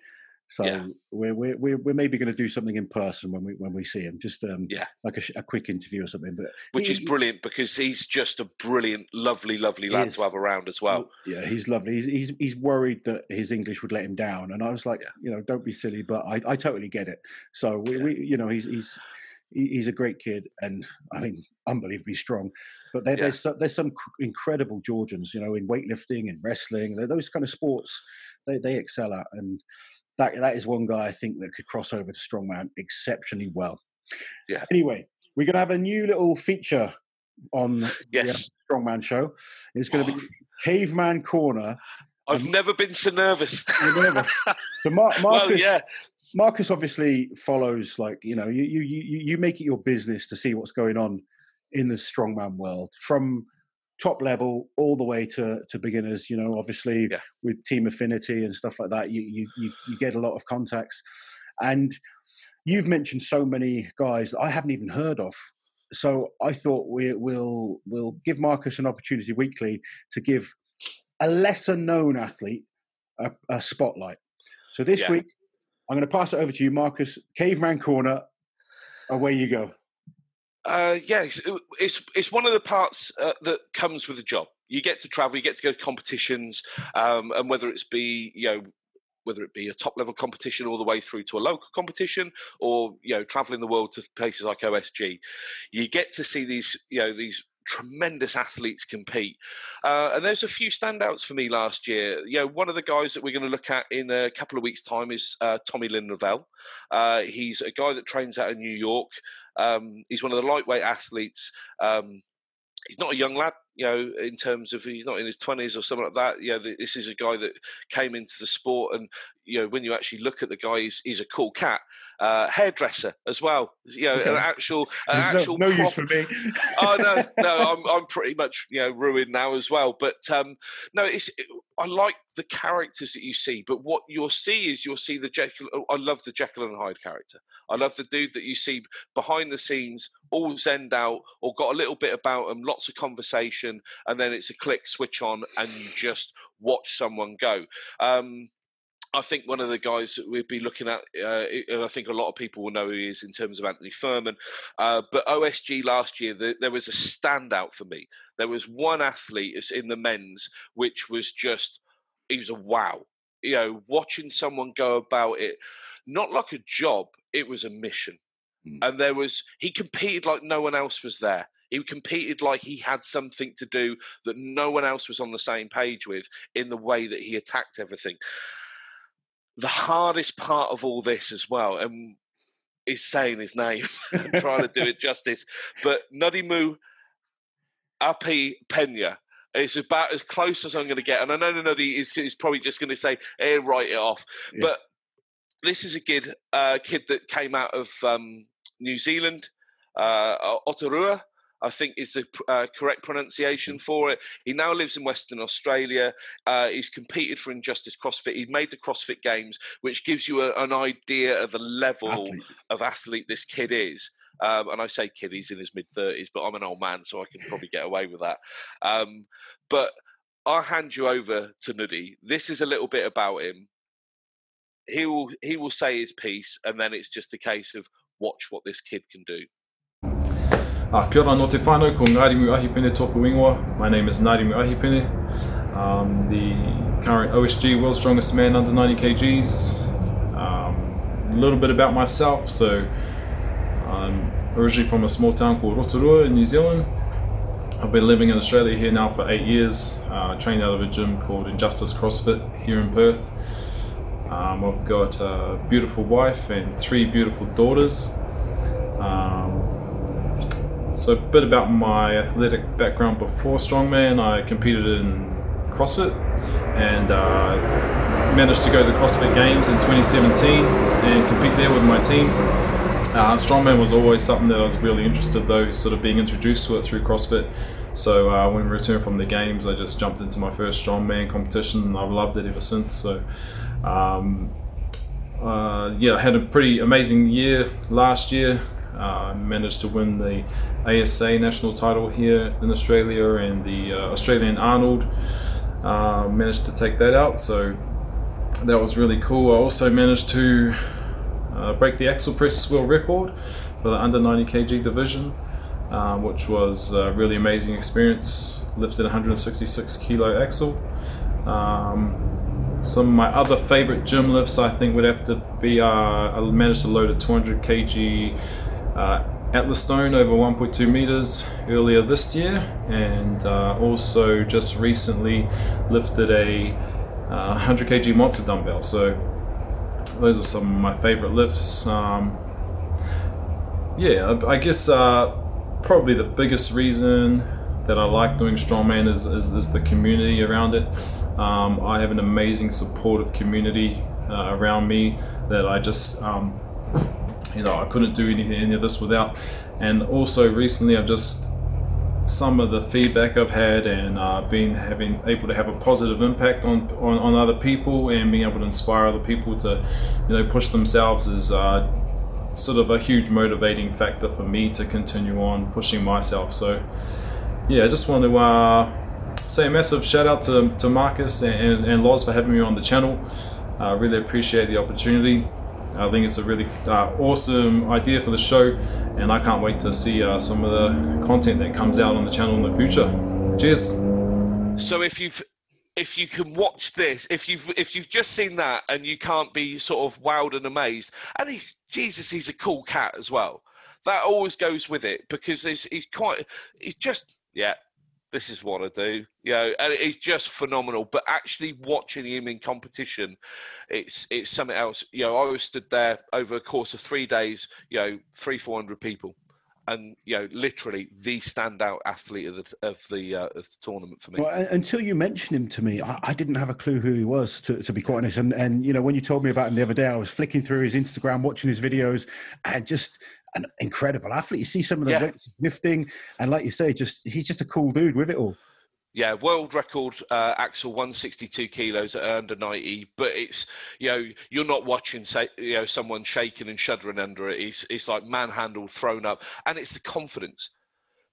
So yeah. we're, we're, we're maybe going to do something in person when we, when we see him, just um, yeah. like a, a quick interview or something. But Which he, is brilliant because he's just a brilliant, lovely, lovely lad is. to have around as well. Yeah, he's lovely. He's, he's, he's worried that his English would let him down. And I was like, yeah. you know, don't be silly, but I, I totally get it. So, we, yeah. we, you know, he's, he's, he's a great kid and, I mean, unbelievably strong. But there, yeah. there's, some, there's some incredible Georgians, you know, in weightlifting and wrestling. Those kind of sports, they, they excel at. And... That, that is one guy I think that could cross over to Strongman exceptionally well. Yeah. Anyway, we're going to have a new little feature on yes. the Strongman show. It's going to be Caveman Corner. I've and never been so nervous. nervous. So Mar Marcus, well, yeah. Marcus obviously follows, like, you know, you, you, you, you make it your business to see what's going on in the Strongman world from top level all the way to, to beginners, you know, obviously yeah. with team affinity and stuff like that, you, you, you, you get a lot of contacts. And you've mentioned so many guys that I haven't even heard of. So I thought we, we'll, we'll give Marcus an opportunity weekly to give a lesser known athlete a, a spotlight. So this yeah. week, I'm going to pass it over to you, Marcus. Caveman Corner, away you go. Uh, yeah, it's, it's it's one of the parts uh, that comes with the job. You get to travel, you get to go to competitions, um, and whether it's be you know whether it be a top level competition all the way through to a local competition, or you know traveling the world to places like O S G, you get to see these you know these tremendous athletes compete. Uh, and there's a few standouts for me last year. You know, one of the guys that we're going to look at in a couple of weeks' time is uh, Tommy Lynn Novell. Uh, he's a guy that trains out of New York. Um, he's one of the lightweight athletes. Um, he's not a young lad, you know, in terms of he's not in his twenties or something like that. You know, this is a guy that came into the sport and, you know, when you actually look at the guy, he's, he's a cool cat. Uh, hairdresser as well. You know, okay. an actual... An actual no no use for me. Oh, no, no, I'm, I'm pretty much, you know, ruined now as well. But, um, no, it's... It, I like the characters that you see, but what you'll see is you'll see the Jekyll. I love the Jekyll and Hyde character. I love the dude that you see behind the scenes, all zenned out, or got a little bit about him, lots of conversation, and then it's a click, switch on, and you just watch someone go. Um, I think one of the guys that we'd be looking at, uh, and I think a lot of people will know who he is in terms of Anthony Furman, uh, but O S G last year, the, there was a standout for me. There was one athlete in the men's, which was just, he was a wow. You know, watching someone go about it, not like a job, it was a mission. Mm. And there was, he competed like no one else was there. He competed like he had something to do that no one else was on the same page with in the way that he attacked everything. The hardest part of all this as well, and is saying his name and trying to do it justice, but Ngārimu Ahipene. It's about as close as I'm going to get. And I know Nadi is, is probably just going to say, eh, write it off. Yeah. But this is a kid, uh, kid that came out of um, New Zealand, uh, Otorua, I think is the uh, correct pronunciation for it. He now lives in Western Australia. Uh, he's competed for Injustice CrossFit. He made the CrossFit Games, which gives you a, an idea of the level athlete. of athlete this kid is. Um, and I say kid, he's in his mid thirties, but I'm an old man, so I can probably get away with that. Um, but I'll hand you over to Nuddy. This is a little bit about him. He will, he will say his piece, and then it's just a case of watch what this kid can do. Ah, kia ora no te whānau, ko Ngārimu Ahipene tōku ingoa. My name is Ngārimu Ahipene. Um, the current O S G World's Strongest Man under ninety kilograms. Um, a little bit about myself, so... I'm originally from a small town called Rotorua in New Zealand. I've been living in Australia here now for eight years. Uh, trained out of a gym called Injustice CrossFit here in Perth. Um, I've got a beautiful wife and three beautiful daughters. Um, so a bit about my athletic background before Strongman. I competed in CrossFit and uh, managed to go to the CrossFit Games in twenty seventeen and compete there with my team. Uh, Strongman was always something that I was really interested in, though, sort of being introduced to it through CrossFit. So uh, when I returned from the Games, I just jumped into my first Strongman competition, and I've loved it ever since. So um, uh, yeah, I had a pretty amazing year last year. I uh, managed to win the A S A national title here in Australia and the uh, Australian Arnold. Uh, managed to take that out, so that was really cool. I also managed to Uh, break the axle press world record for the under ninety kilogram division, uh, which was a really amazing experience. Lifted one hundred sixty-six kilo axle. Um, some of my other favorite gym lifts, I think, would have to be uh, I managed to load a two hundred kilogram uh, Atlas stone over one point two meters earlier this year, and uh, also just recently lifted a uh, one hundred kilogram monster dumbbell. So those are some of my favorite lifts. Um, yeah, I guess uh, probably the biggest reason that I like doing Strongman is, is, is the community around it. Um, I have an amazing supportive community uh, around me that I just, um, you know, I couldn't do anything, any of this without. And also recently I've just, some of the feedback I've had and uh, been having able to have a positive impact on, on, on other people and being able to inspire other people to, you know, push themselves is uh, sort of a huge motivating factor for me to continue on pushing myself. So yeah, I just want to uh, say a massive shout out to, to Marcus and, and, and Loz for having me on the channel. I uh, really appreciate the opportunity. I think it's a really uh, awesome idea for the show, and I can't wait to see uh, some of the content that comes out on the channel in the future. Cheers. So if you've if you can watch this, if you've if you've just seen that and you can't be sort of wowed and amazed, and he's, Jesus, he's a cool cat as well. That always goes with it because he's, he's quite, he's just, yeah, this is what I do, you know, and it's just phenomenal. But actually watching him in competition, it's it's something else. You know, I was stood there over a course of three days, you know, three, four hundred people, and you know, literally the standout athlete of the of the, uh, of the tournament for me. Well, until you mentioned him to me, I, I didn't have a clue who he was, to, to be quite honest. And and you know, when you told me about him the other day, I was flicking through his Instagram, watching his videos, and just. An incredible athlete. You see some of the yeah. lifting, and like you say, just he's just a cool dude with it all. Yeah, world record uh, axle, one hundred sixty-two kilos at under ninety. But it's, you know, you're not watching, say, you know, someone shaking and shuddering under it. It's it's like manhandled, thrown up, and it's the confidence.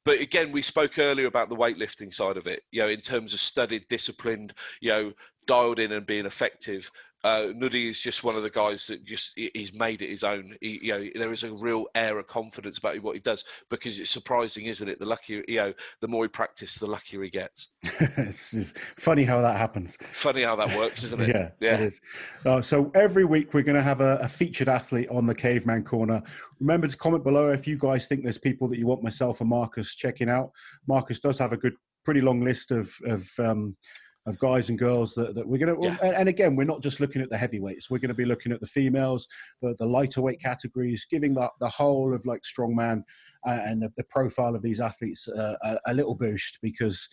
But again, we spoke earlier about the weightlifting side of it. You know, in terms of studied, disciplined, you know, dialed in and being effective. Uh, Nuddy is just one of the guys that just he's made it his own. He, you know, there is a real air of confidence about what he does, because it's surprising, isn't it? The luckier, you know, the more he practices, the luckier he gets. It's funny how that happens. Funny how that works, isn't it? yeah, yeah, it is. Uh, so every week we're going to have a, a featured athlete on the Caveman Corner. Remember to comment below if you guys think there's people that you want myself and Marcus checking out. Marcus does have a good, pretty long list of of. Um, of guys and girls that, that we're going to, yeah. and again, we're not just looking at the heavyweights. We're going to be looking at the females, the, the lighter weight categories, giving that the whole of like strongman uh, and the, the profile of these athletes uh, a, a little boost, because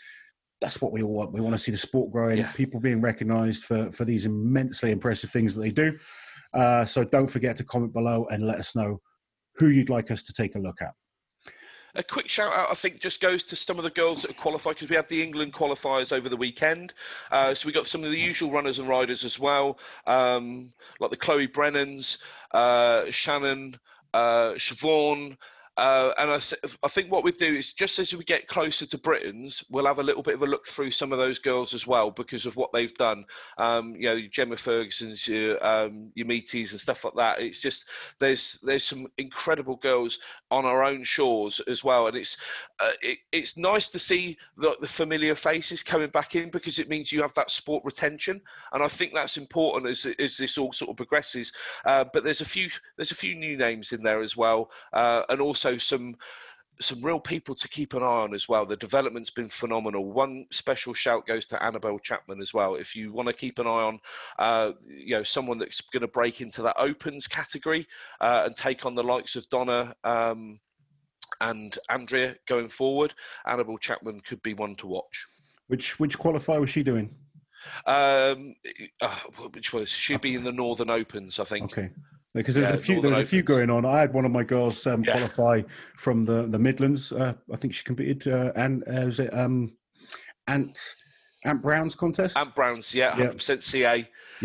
that's what we all want. We want to see the sport growing, yeah. people being recognized for, for these immensely impressive things that they do. Uh, so don't forget to comment below and let us know who you'd like us to take a look at. A quick shout out, I think, just goes to some of the girls that have qualified, because we had the England qualifiers over the weekend. Uh, so we got some of the usual runners and riders as well, um, like the Chloe Brennans, uh, Shannon, uh, Siobhan. Uh, and I, I think what we do is, just as we get closer to Britain's, we'll have a little bit of a look through some of those girls as well, because of what they've done. Um, you know, Gemma Ferguson's, your, um, your Meaties and stuff like that. It's just, there's there's some incredible girls on our own shores as well. And it's uh, it, it's nice to see the, the familiar faces coming back in, because it means you have that sport retention. And I think that's important as, as this all sort of progresses. Uh, but there's a few there's a few new names in there as well. Uh, and also, So some some real people to keep an eye on as well. The development's been phenomenal. One special shout goes to Annabel Chapman as well. If you want to keep an eye on, uh, you know, someone that's going to break into that opens category uh, and take on the likes of Donna um, and Andrea going forward, Annabel Chapman could be one to watch. Which which qualifier was she doing? Um, uh, which was she'd be in the Northern Opens, I think. Okay. Because there's yeah, a few, there's a few going on. I had one of my girls um, yeah. qualify from the the Midlands. Uh, I think she competed, uh, and uh, was it um, Aunt Aunt Brown's contest? Aunt Brown's, yeah, one hundred percent yeah. C A.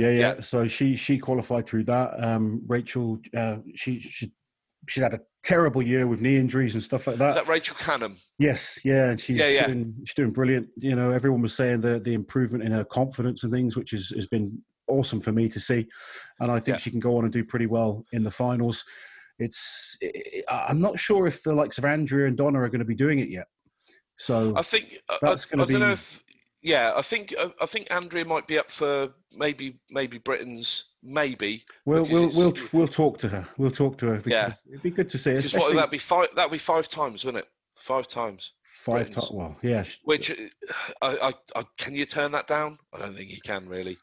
Yeah, yeah, yeah. So she she qualified through that. Um, Rachel, uh, she she she's had a terrible year with knee injuries and stuff like that. Is that Rachel Canham? Yes, yeah, and she's yeah, yeah. doing she's doing brilliant. You know, everyone was saying the the improvement in her confidence and things, which is has been. Awesome for me to see, and I think yeah. she can go on and do pretty well in the finals. It's it, I'm not sure if the likes of Andrea and Donna are going to be doing it yet, so I think that's I, going I to be. Don't know if, yeah, I think I, I think Andrea might be up for maybe maybe Britain's maybe. We'll we'll we'll we'll talk to her. We'll talk to her. Yeah, it'd be good to see. Because what that'd be five. That'd be five times, wouldn't it? Five times. Five times. Well, yeah. Which I, I I can you turn that down? I don't think you can really.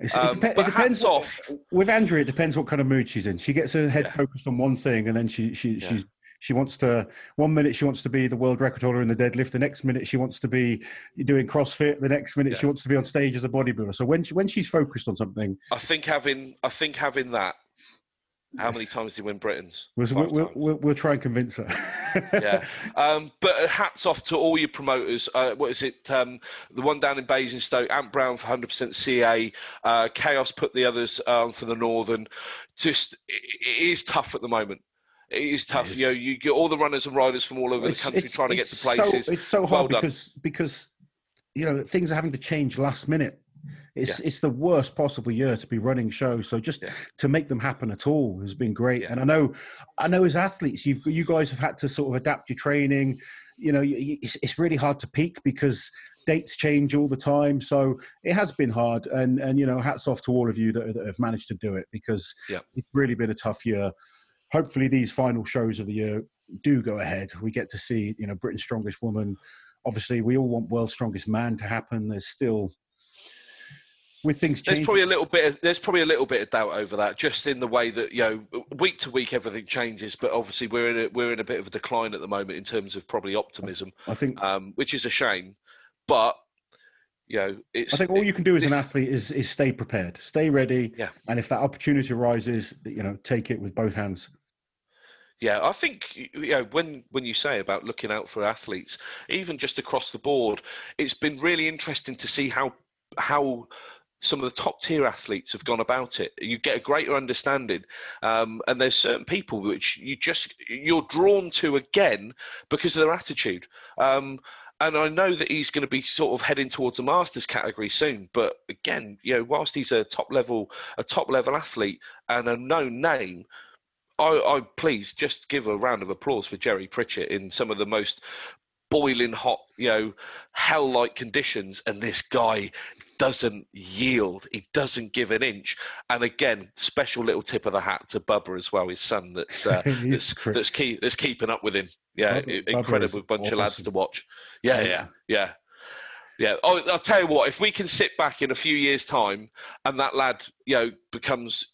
It, um, dep it depends off with Andrea. It depends what kind of mood she's in. She gets her head yeah. focused on one thing, and then she she yeah. she's, she wants to. One minute she wants to be the world record holder in the deadlift. The next minute she wants to be doing CrossFit. The next minute yeah. she wants to be on stage as a bodybuilder. So when she, when she's focused on something, I think having I think having that. How yes. many times did you win Britain's? We'll, we'll, we'll, we'll try and convince her. yeah. Um, but hats off to all your promoters. Uh, what is it? Um, the one down in Basingstoke, Ant Brown for one hundred percent C A. Uh, Chaos put the others um, for the Northern. Just, it, it is tough at the moment. It is tough. It is. You know, you get all the runners and riders from all over it's, the country trying to get to places. So, it's so hard well because, because, you know, things are having to change last minute. It's, yeah. it's the worst possible year to be running shows. So just yeah. to make them happen at all has been great. Yeah. And I know, I know as athletes, you've, you guys have had to sort of adapt your training. You know, it's, it's really hard to peak because dates change all the time. So it has been hard. And, and you know, hats off to all of you that, that have managed to do it, because yeah. it's really been a tough year. Hopefully these final shows of the year do go ahead. We get to see, you know, Britain's Strongest Woman. Obviously, we all want World's Strongest Man to happen. There's still... With things changing. There's probably a little bit of, there's probably a little bit of doubt over that, just in the way that, you know, week to week everything changes, but obviously we're in a, we're in a bit of a decline at the moment in terms of probably optimism. I think, um, which is a shame, but you know, it's, I think all you can do as an athlete is is stay prepared, stay ready, yeah. and if that opportunity arises, you know, take it with both hands. Yeah, I think, you know, when, when you say about looking out for athletes, even just across the board, it's been really interesting to see how how. some of the top tier athletes have gone about it. You get a greater understanding. Um, and there's certain people which you just, you're drawn to again because of their attitude. Um, And I know that he's going to be sort of heading towards the Masters category soon. But again, you know, whilst he's a top level, a top level athlete and a known name, I, I please just give a round of applause for Jerry Pritchett in some of the most boiling hot, you know, hell-like conditions. And this guy doesn't yield. He doesn't give an inch. And again, special little tip of the hat to Bubba as well, his son. That's uh, that's, that's, key, that's keeping up with him. Yeah, Bubba, incredible Bubba bunch awesome. of lads to watch. Yeah, yeah, yeah, yeah. Oh, I'll tell you what. If we can sit back in a few years' time and that lad, you know, becomes,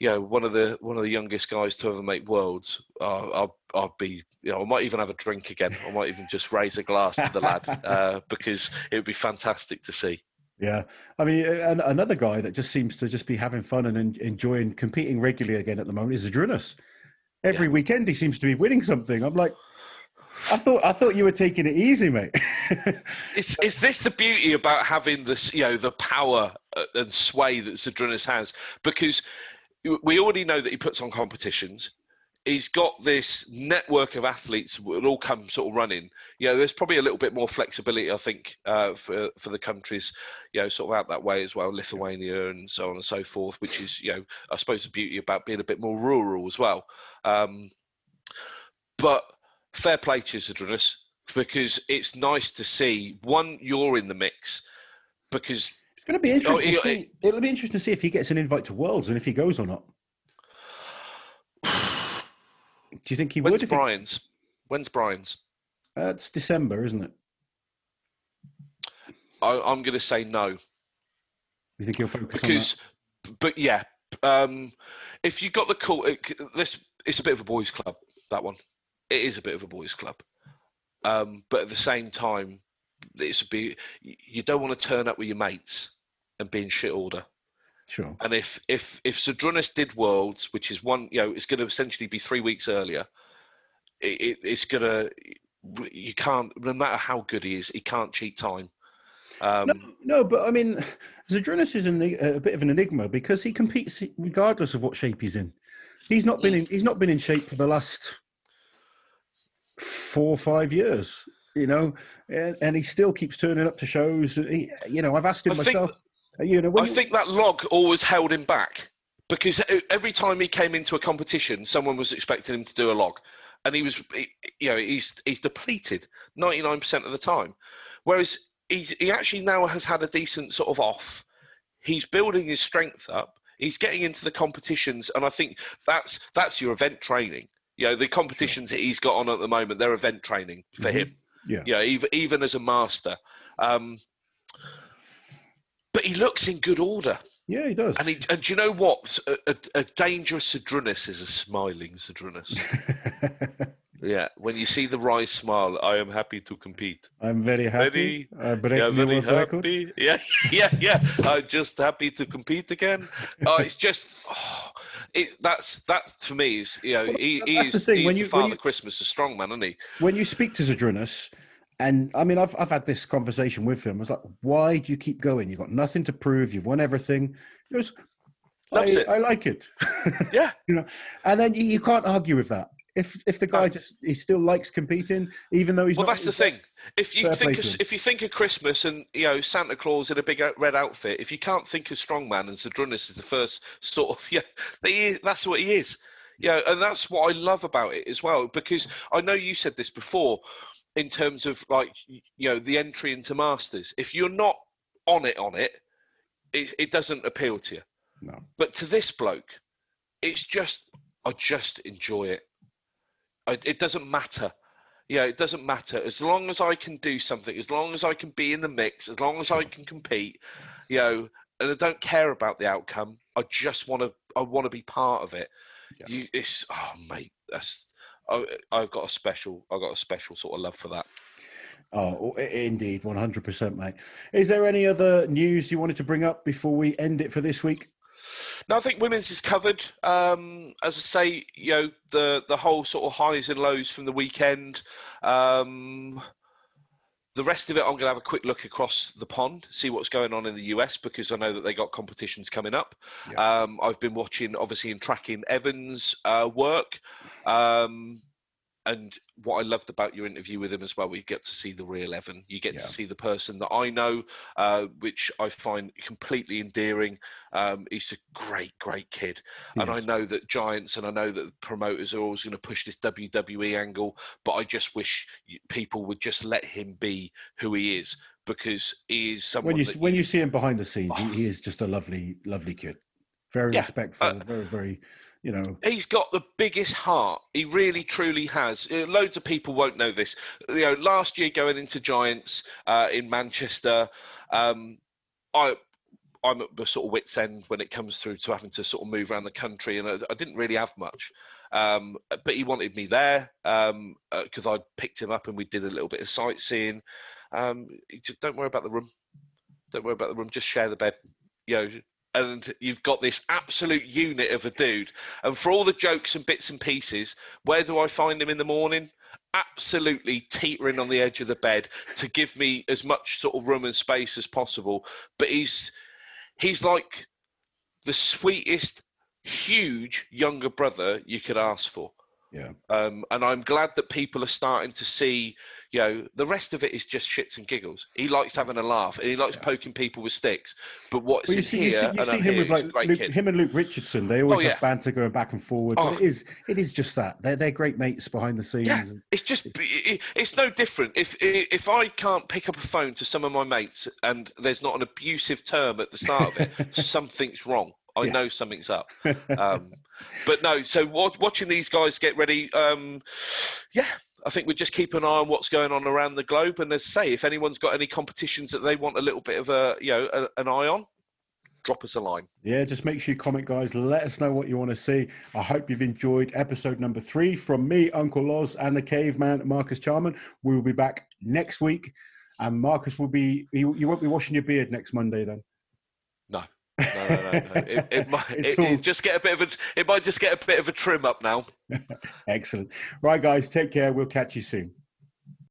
you know, one of the one of the youngest guys to ever make Worlds, uh, I'll I'll be. You know, I might even have a drink again. I might even just raise a glass to the lad uh, because it would be fantastic to see. Yeah, I mean, another guy that just seems to just be having fun and enjoying competing regularly again at the moment is Zydrunas. Every yeah. weekend he seems to be winning something. I'm like, I thought I thought you were taking it easy, mate. Is is this the beauty about having this, you know, the power and sway that Zydrunas has? Because we already know that he puts on competitions. He's got this network of athletes that all come sort of running. You know, there's probably a little bit more flexibility, I think, uh, for for the countries, you know, sort of out that way as well, Lithuania and so on and so forth, which is, you know, I suppose the beauty about being a bit more rural as well. Um, but fair play to Zydrunas, because it's nice to see, one, you're in the mix, because... It's going to be interesting. Oh, it, see, it, it'll be interesting to see if he gets an invite to Worlds and if he goes or not. Do you think he When's would? Brian's? He... When's Brian's? Uh, it's December, isn't it? I, I'm going to say no. You think he'll focus because, on that? But yeah, um, if you got the call, it, this it's a bit of a boys' club. That one, it is a bit of a boys' club. Um, but at the same time, it's be you don't want to turn up with your mates and be in shit order. Sure. And if if if Zydrunas did Worlds, which is one, you know, it's going to essentially be three weeks earlier. It, it, it's going to, you can't, no matter how good he is, he can't cheat time. Um, no, no, but I mean, Zydrunas is an, a bit of an enigma because he competes regardless of what shape he's in. He's not been in, he's not been in shape for the last four or five years, you know, and, and he still keeps turning up to shows. He, you know, I've asked him I myself. Think... You know, I you... think that log always held him back because every time he came into a competition, someone was expecting him to do a log, and he was, he, you know, he's he's depleted ninety-nine percent of the time. Whereas he's, he actually now has had a decent sort of off. He's building his strength up. He's getting into the competitions, and I think that's that's your event training. You know, the competitions sure. that he's got on at the moment, they're event training for mm-hmm. him. Yeah, you know, even even as a master. Um, But he looks in good order. Yeah, he does. And, he, and do you know what? A, a, a dangerous Zydrunas is a smiling Zydrunas. Yeah, when you see the wry smile, I am happy to compete. I'm very happy. Very, I break yeah, very happy. Yeah, yeah, yeah. I'm just happy to compete again. Uh, it's just, oh, it, that's, that's to me, is, you know, well, he, he's the, thing. He's when you, the Father when you, Christmas, a strongman, isn't he? When you speak to Zydrunas, and I mean, I've I've had this conversation with him. I was like, "Why do you keep going? You've got nothing to prove. You've won everything." He goes, I, it. "I like it." Yeah, you know. And then you, you can't argue with that. If if the guy um, just he still likes competing, even though he's well, not, that's the thing. If you think of, if you think of Christmas and you know Santa Claus in a big red outfit, if you can't think of Strongman and Zydrunas is the first sort of yeah, they, that's what he is. Yeah, you know, and that's what I love about it as well because I know you said this before. In terms of like, you know, the entry into Masters, if you're not on it, on it, it, it doesn't appeal to you. No. But to this bloke, it's just, I just enjoy it. I, it doesn't matter. Yeah, it doesn't matter. As long as I can do something, as long as I can be in the mix, as long as I can compete, you know, and I don't care about the outcome. I just want to, I want to be part of it. Yeah. You, it's, oh mate, that's, I've got a special, I've got a special sort of love for that. Oh, indeed, one hundred percent, mate. Is there any other news you wanted to bring up before we end it for this week? No, I think women's is covered. Um, as I say, you know, the the whole sort of highs and lows from the weekend. Um, the rest of it, I'm going to have a quick look across the pond, see what's going on in the U S because I know that they got competitions coming up. Yeah. Um, I've been watching, obviously, and tracking Evan's uh, work. Um, And what I loved about your interview with him as well, we get to see the real Evan. You get yeah. to see the person that I know, uh, which I find completely endearing. Um, he's a great, great kid. Yes. And I know that Giants and I know that promoters are always going to push this W W E angle, but I just wish people would just let him be who he is, because he is someone. When you, that, when you see him behind the scenes, oh. he is just a lovely, lovely kid. Very yeah. respectful, uh, very, very... You know. He's got the biggest heart. He really, truly has. Uh, loads of people won't know this. You know, last year going into Giants uh, in Manchester, um, I, I'm at the sort of wit's end when it comes through to having to sort of move around the country, and I, I didn't really have much. Um, but he wanted me there um, uh, because I picked him up and we did a little bit of sightseeing. Um, just don't worry about the room. Don't worry about the room. Just share the bed. You know, and you've got this absolute unit of a dude. And for all the jokes and bits and pieces, where do I find him in the morning? Absolutely teetering on the edge of the bed to give me as much sort of room and space as possible. But he's he's like the sweetest, huge younger brother you could ask for. Yeah. Um, and I'm glad that people are starting to see, you know, the rest of it is just shits and giggles. He likes having a laugh and he likes yeah. poking people with sticks. But what's well, in see, here, you see, you and see him here, with like Luke, him and Luke Richardson. They always oh, yeah. have banter going back and forward. Oh. But it is, it is just that they're they're great mates behind the scenes. Yeah. It's just it, it's no different. If if I can't pick up a phone to some of my mates and there's not an abusive term at the start of it, something's wrong. I yeah. know something's up. Um, but no, so what, watching these guys get ready, um, yeah, I think we just keep an eye on what's going on around the globe. And as I say, if anyone's got any competitions that they want a little bit of a, you know, a, an eye on, drop us a line. Yeah, just make sure you comment, guys. Let us know what you want to see. I hope you've enjoyed episode number three from me, Uncle Loz, and the caveman, Marcus Charman. We will be back next week. And Marcus will be, you, you won't be washing your beard next Monday then? No. no, no, no, no. It, it might it, all... it just get a bit of a. It might just get a bit of a trim up now. Excellent. Right, guys, take care. We'll catch you soon.